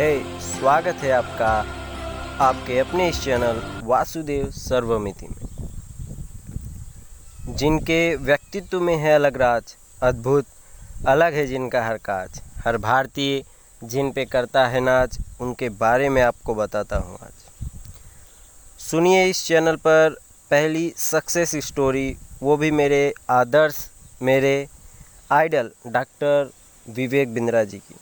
स्वागत है आपका आपके अपने इस चैनल वासुदेव सर्वमिति में। जिनके व्यक्तित्व में है अलग राज, अद्भुत अलग है जिनका हर काज, हर भारतीय जिन पे करता है नाच, उनके बारे में आपको बताता हूँ आज। सुनिए इस चैनल पर पहली सक्सेस स्टोरी, वो भी मेरे आदर्श, मेरे आइडल डॉक्टर विवेक बिंद्रा जी की।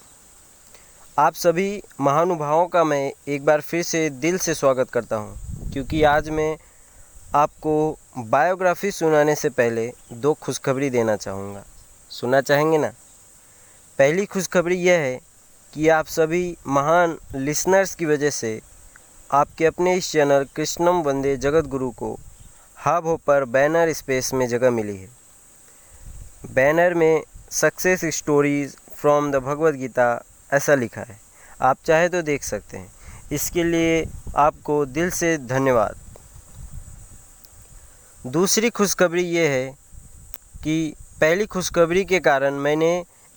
आप सभी महानुभावों का मैं एक बार फिर से दिल से स्वागत करता हूँ, क्योंकि आज मैं आपको बायोग्राफी सुनाने से पहले दो खुशखबरी देना चाहूँगा। सुनना चाहेंगे ना? पहली खुशखबरी यह है कि आप सभी महान लिसनर्स की वजह से आपके अपने इस चैनल कृष्णम वंदे जगत गुरु को HubOpr बैनर स्पेस में जगह मिली है। बैनर में success stories from the Bhagavad Gita ऐसा लिखा है, आप चाहे तो देख सकते हैं। इसके लिए आपको दिल से धन्यवाद। दूसरी खुशखबरी ये है कि पहली खुशखबरी के कारण मैंने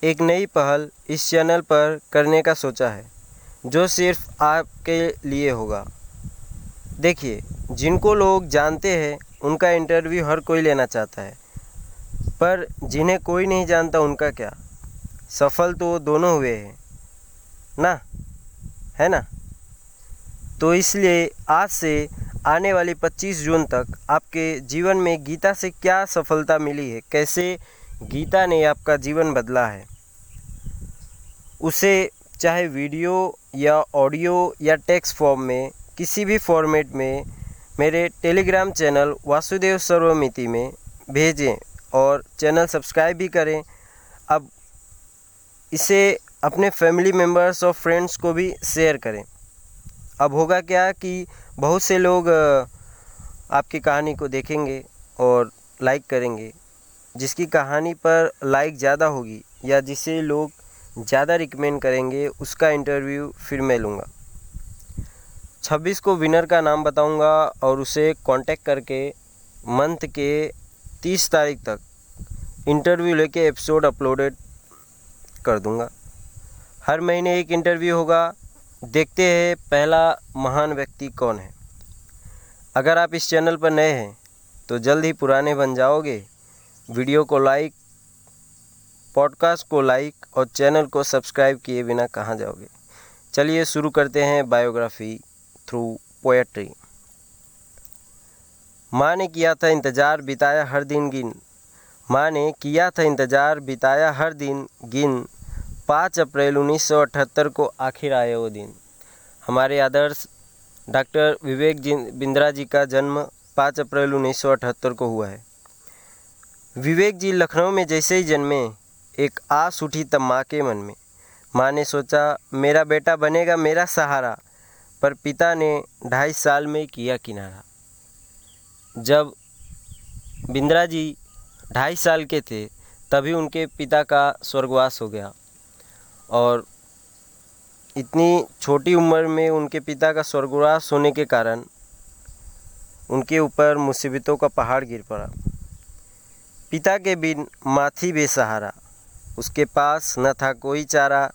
एक नई पहल इस चैनल पर करने का सोचा है, जो सिर्फ आपके लिए होगा। देखिए, जिनको लोग जानते हैं उनका इंटरव्यू हर कोई लेना चाहता है, पर जिन्हें कोई नहीं जानता उनका क्या? सफल तो दोनों हुए हैं ना, है ना? तो इसलिए आज से आने वाली 25 जून तक आपके जीवन में गीता से क्या सफलता मिली है, कैसे गीता ने आपका जीवन बदला है, उसे चाहे वीडियो या ऑडियो या टेक्स्ट फॉर्म में, किसी भी फॉर्मेट में मेरे टेलीग्राम चैनल वासुदेव सर्वमिति में भेजें और चैनल सब्सक्राइब भी करें। अब इसे अपने फैमिली मेम्बर्स और फ्रेंड्स को भी शेयर करें। अब होगा क्या कि बहुत से लोग आपकी कहानी को देखेंगे और लाइक करेंगे। जिसकी कहानी पर लाइक ज़्यादा होगी या जिसे लोग ज़्यादा रिकमेंड करेंगे, उसका इंटरव्यू फिर मैं लूँगा। 26 को विनर का नाम बताऊँगा और उसे कांटेक्ट करके मंथ के 30 तारीख तक इंटरव्यू लेके एपिसोड अपलोडेड कर दूँगा। हर महीने एक इंटरव्यू होगा। देखते हैं पहला महान व्यक्ति कौन है। अगर आप इस चैनल पर नए हैं तो जल्द ही पुराने बन जाओगे। वीडियो को लाइक, पॉडकास्ट को लाइक और चैनल को सब्सक्राइब किए बिना कहाँ जाओगे। चलिए शुरू करते हैं बायोग्राफी थ्रू पोएट्री। माँ ने किया था इंतज़ार, बिताया हर दिन गिन। माँ ने किया था इंतज़ार, बिताया हर दिन गिन। 5 अप्रैल 1978 को आखिर आए वो दिन। हमारे आदर्श डॉक्टर विवेक बिंद्रा जी का जन्म 5 अप्रैल 1978 को हुआ है। विवेक जी लखनऊ में जैसे ही जन्मे, एक आस उठी तब माँ के मन में। माँ ने सोचा मेरा बेटा बनेगा मेरा सहारा, पर पिता ने 2.5 साल में किया किनारा। जब बिंद्रा जी 2.5 साल के थे तभी उनके पिता का स्वर्गवास हो गया, और इतनी छोटी उम्र में उनके पिता का स्वर्गवास होने के कारण उनके ऊपर मुसीबतों का पहाड़ गिर पड़ा। पिता के बिन माँ थी बेसहारा, उसके पास न था कोई चारा।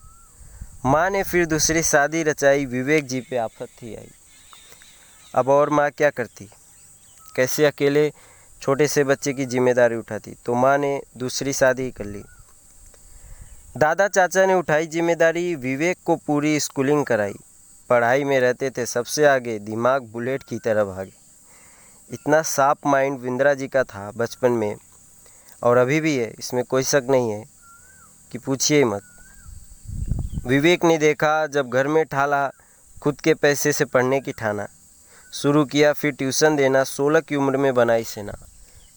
माँ ने फिर दूसरी शादी रचाई, विवेक जी पे आफत थी आई। अब और माँ क्या करती, कैसे अकेले छोटे से बच्चे की जिम्मेदारी उठाती, तो माँ ने दूसरी शादी कर ली। दादा चाचा ने उठाई जिम्मेदारी, विवेक को पूरी स्कूलिंग कराई। पढ़ाई में रहते थे सबसे आगे, दिमाग बुलेट की तरह भागे। इतना साफ माइंड बिंद्रा जी का था बचपन में, और अभी भी है, इसमें कोई शक नहीं है कि पूछिए मत। विवेक ने देखा जब घर में ठाला, खुद के पैसे से पढ़ने की ठाना शुरू किया, फिर ट्यूशन देना। 16 की उम्र में बनाई सेना।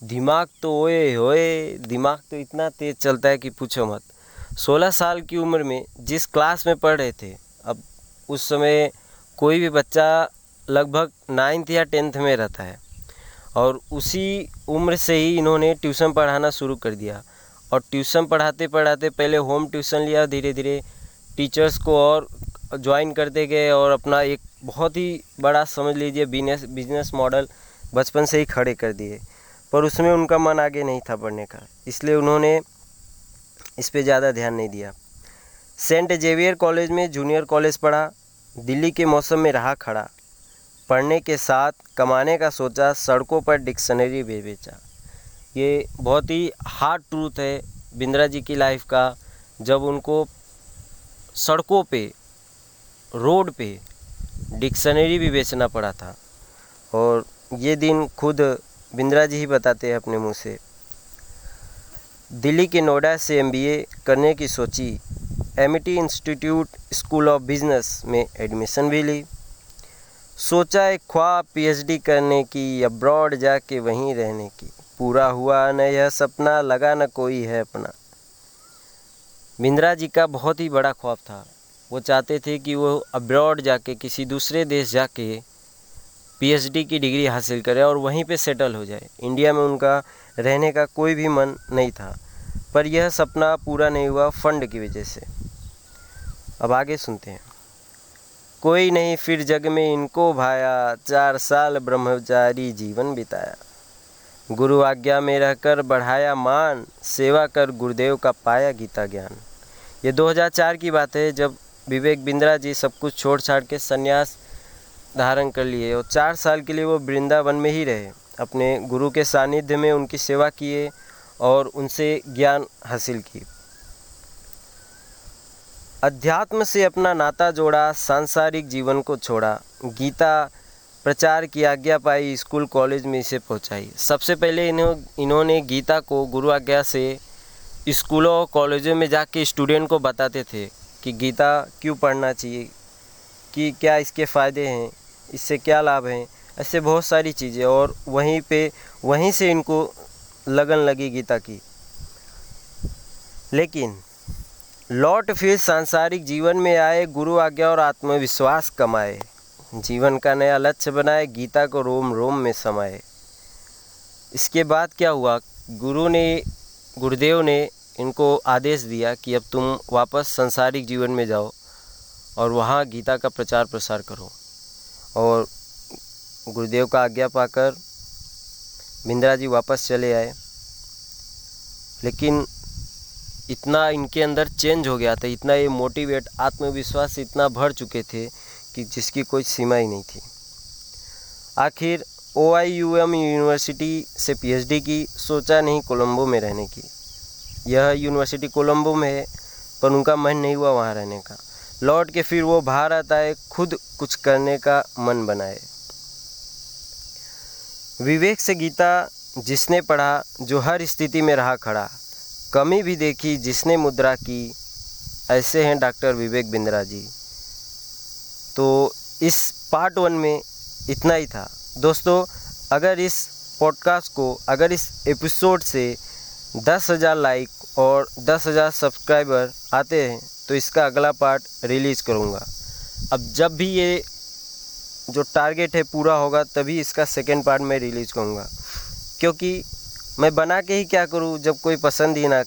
दिमाग तो ओए होए, दिमाग तो इतना तेज़ चलता है कि पूछो मत। 16 साल की उम्र में जिस क्लास में पढ़ रहे थे, अब उस समय कोई भी बच्चा लगभग 9th या 10th में रहता है, और उसी उम्र से ही इन्होंने ट्यूशन पढ़ाना शुरू कर दिया। और ट्यूशन पढ़ाते पढ़ाते पहले होम ट्यूशन लिया, धीरे धीरे टीचर्स को और ज्वाइन करते गए, और अपना एक बहुत ही बड़ा, समझ लीजिए, बिजनेस मॉडल बचपन से ही खड़े कर दिए। पर उसमें उनका मन आगे नहीं था बढ़ने का, इसलिए उन्होंने इस पे ज़्यादा ध्यान नहीं दिया। सेंट जेवियर कॉलेज में जूनियर कॉलेज पढ़ा। दिल्ली के मौसम में रहा खड़ा। पढ़ने के साथ कमाने का सोचा, सड़कों पर डिक्शनरी भी बेचा। ये बहुत ही हार्ड ट्रूथ है बिंद्रा जी की लाइफ का, जब उनको सड़कों पे, रोड पे डिक्शनरी भी बेचना पड़ा था। और ये दिन खुद बिंद्रा जी ही बताते हैं अपने मुंह से। दिल्ली के नोएडा से MBA करने की सोची। MT institute school of business में एडमिशन भी ली। सोचा एक ख्वाब PhD करने की, अब्रॉड जाके वहीं रहने की। पूरा हुआ न यह सपना, लगा न कोई है अपना। बिंद्रा जी का बहुत ही बड़ा ख्वाब था। वो चाहते थे कि वो अब्रॉड जाके, किसी दूसरे देश जाके PhD की डिग्री हासिल करें और वहीं पे सेटल हो जाए। इंडिया में उनका रहने का कोई भी मन नहीं था, पर यह सपना पूरा नहीं हुआ फंड की वजह से। अब आगे सुनते हैं। कोई नहीं फिर जग में इनको भाया, 4 साल ब्रह्मचारी जीवन बिताया। गुरु आज्ञा में रहकर बढ़ाया मान, सेवा कर गुरुदेव का पाया गीता ज्ञान। ये 2004 की बात है, जब विवेक बिंद्रा जी सब कुछ छोड़ छाड़ के संन्यास धारण कर लिए और 4 साल के लिए वो वृंदावन में ही रहे। अपने गुरु के सानिध्य में उनकी सेवा किए और उनसे ज्ञान हासिल की। अध्यात्म से अपना नाता जोड़ा, सांसारिक जीवन को छोड़ा। गीता प्रचार की आज्ञा पाई, स्कूल कॉलेज में इसे पहुंचाई। सबसे पहले इन्होंने गीता को गुरु आज्ञा से स्कूलों और कॉलेजों में जाके स्टूडेंट को बताते थे कि गीता क्यों पढ़ना चाहिए, कि क्या इसके फ़ायदे हैं, इससे क्या लाभ हैं, ऐसे बहुत सारी चीज़ें। और वहीं से इनको लगन लगी गीता की। लेकिन लौट फिर सांसारिक जीवन में आए, गुरु आज्ञा और आत्मविश्वास कमाए, जीवन का नया लक्ष्य बनाए, गीता को रोम रोम में समाए। इसके बाद क्या हुआ, गुरुदेव ने इनको आदेश दिया कि अब तुम वापस सांसारिक जीवन में जाओ और वहाँ गीता का प्रचार प्रसार करो। और गुरुदेव का आज्ञा पाकर बिंद्रा जी वापस चले आए। लेकिन इतना इनके अंदर चेंज हो गया था, इतना ये मोटिवेट, आत्मविश्वास इतना भर चुके थे कि जिसकी कोई सीमा ही नहीं थी। आखिर OUIM यूनिवर्सिटी से PhD की। सोचा नहीं कोलंबो में रहने की, यह यूनिवर्सिटी कोलंबो में है, पर उनका मन नहीं हुआ वहाँ रहने का। लौट के फिर वो भारत आए, खुद कुछ करने का मन बनाए। विवेक से गीता जिसने पढ़ा, जो हर स्थिति में रहा खड़ा, कमी भी देखी जिसने मुद्रा की, ऐसे हैं डॉक्टर विवेक बिंद्रा जी। तो इस पार्ट 1 में इतना ही था। दोस्तों, अगर इस पॉडकास्ट को, अगर इस एपिसोड से 10,000 लाइक और 10,000 सब्सक्राइबर आते हैं तो इसका अगला पार्ट रिलीज़ करूँगा। अब जब भी ये जो टारगेट है पूरा होगा तभी इसका सेकेंड पार्ट मैं रिलीज़ करूँगा, क्योंकि मैं बना के ही क्या करूँ जब कोई पसंद ही ना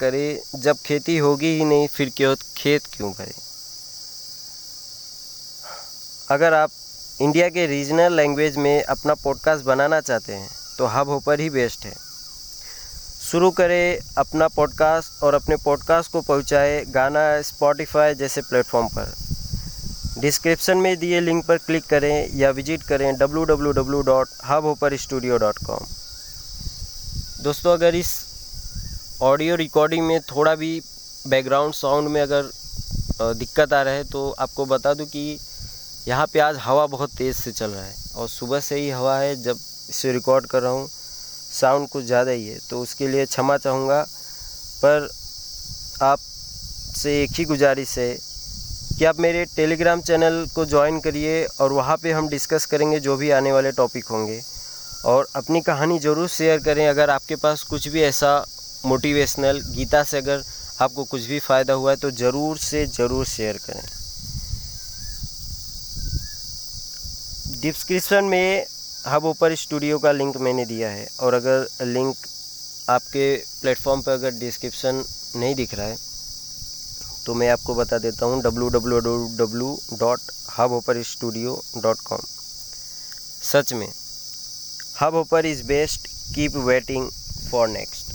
करे, जब खेती होगी ही नहीं फिर क्यों खेत क्यों करें। अगर आप इंडिया के रीजनल लैंग्वेज में अपना पॉडकास्ट बनाना चाहते हैं तो HubOpr ही बेस्ट है। शुरू करें अपना पॉडकास्ट और अपने पॉडकास्ट को पहुंचाएं गाना, स्पॉटिफाई जैसे प्लेटफॉर्म पर। डिस्क्रिप्शन में दिए लिंक पर क्लिक करें या विजिट करें www.huboprstudio.com। दोस्तों, अगर इस ऑडियो रिकॉर्डिंग में थोड़ा भी बैकग्राउंड साउंड में अगर दिक्कत आ रहा है तो आपको बता दूं कि यहाँ पे आज हवा बहुत तेज़ से चल रहा है और सुबह से ही हवा है। जब इसे रिकॉर्ड कर रहा हूँ साउंड कुछ ज़्यादा ही है, तो उसके लिए क्षमा चाहूँगा। पर आप से एक ही गुजारिश है कि आप मेरे टेलीग्राम चैनल को ज्वाइन करिए और वहाँ पे हम डिस्कस करेंगे जो भी आने वाले टॉपिक होंगे। और अपनी कहानी ज़रूर शेयर करें, अगर आपके पास कुछ भी ऐसा मोटिवेशनल, गीता से अगर आपको कुछ भी फ़ायदा हुआ है तो ज़रूर से ज़रूर शेयर करें। डिस्क्रिप्शन में HubOpr स्टूडियो का लिंक मैंने दिया है, और अगर लिंक आपके प्लेटफॉर्म पर अगर डिस्क्रिप्शन नहीं दिख रहा है तो मैं आपको बता देता हूँ www.huboprstudio.com। सच में HubOpr is best, keep waiting for next.